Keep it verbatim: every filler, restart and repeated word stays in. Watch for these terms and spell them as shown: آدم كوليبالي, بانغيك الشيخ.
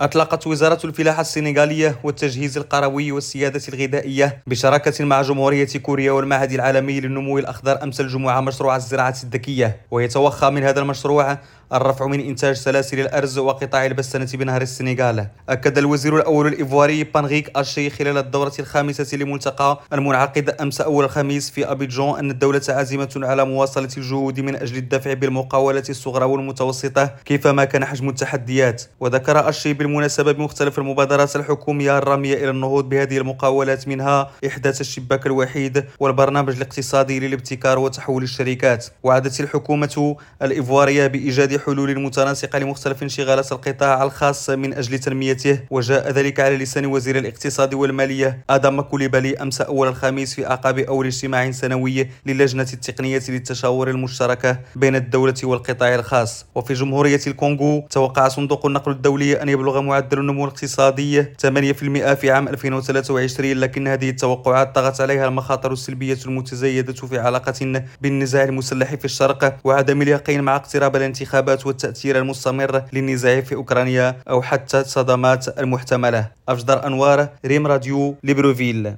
أطلقت وزارة الفلاحة السنغالية والتجهيز القروي والسيادة الغذائية بشراكة مع جمهورية كوريا والمعهد العالمي للنمو الأخضر أمس الجمعة مشروع الزراعة الذكية، ويتوخى من هذا المشروع الرفع من إنتاج سلاسل الأرز وقطاع البسنة بنهر السنغال. أكد الوزير الأول الإيفواري بانغيك الشيخ خلال الدورة الخامسة لملتقى المنعقد أمس أول الخميس في أبيجان أن الدولة عازمة على مواصلة الجهود من أجل الدفع بالمقاولات الصغرى والمتوسطة كيفما كان حجم التحديات. وذكر الشيخ بالمناسبة بمختلف المبادرات الحكومية الرامية إلى النهوض بهذه المقاولات، منها إحداث الشباك الوحيد والبرنامج الاقتصادي للابتكار وتحول الشركات. وعدت الحكومة الإيفوارية بإيجاد حلول متناسقة لمختلف انشغالات القطاع الخاص من أجل تنميته، وجاء ذلك على لسان وزير الاقتصاد والمالية آدم كوليبالي أمس أول الخميس في أعقاب أول اجتماع سنوي للجنة التقنية للتشاور المشتركة بين الدولة والقطاع الخاص. وفي جمهورية الكونغو توقع صندوق النقد الدولي أن يبلغ معدل النمو الاقتصادي ثمانية بالمئة في عام ألفين وثلاثة وعشرين، لكن هذه التوقعات طغت عليها المخاطر السلبية المتزايدة في علاقة بالنزاع المسلح في الشرق وعدم اليقين مع اقتراب الانتخابات والتأثير المستمر للنزاع في أوكرانيا أو حتى الصدمات المحتملة. أفجدر أنوار، ريم راديو، ليبروفيل.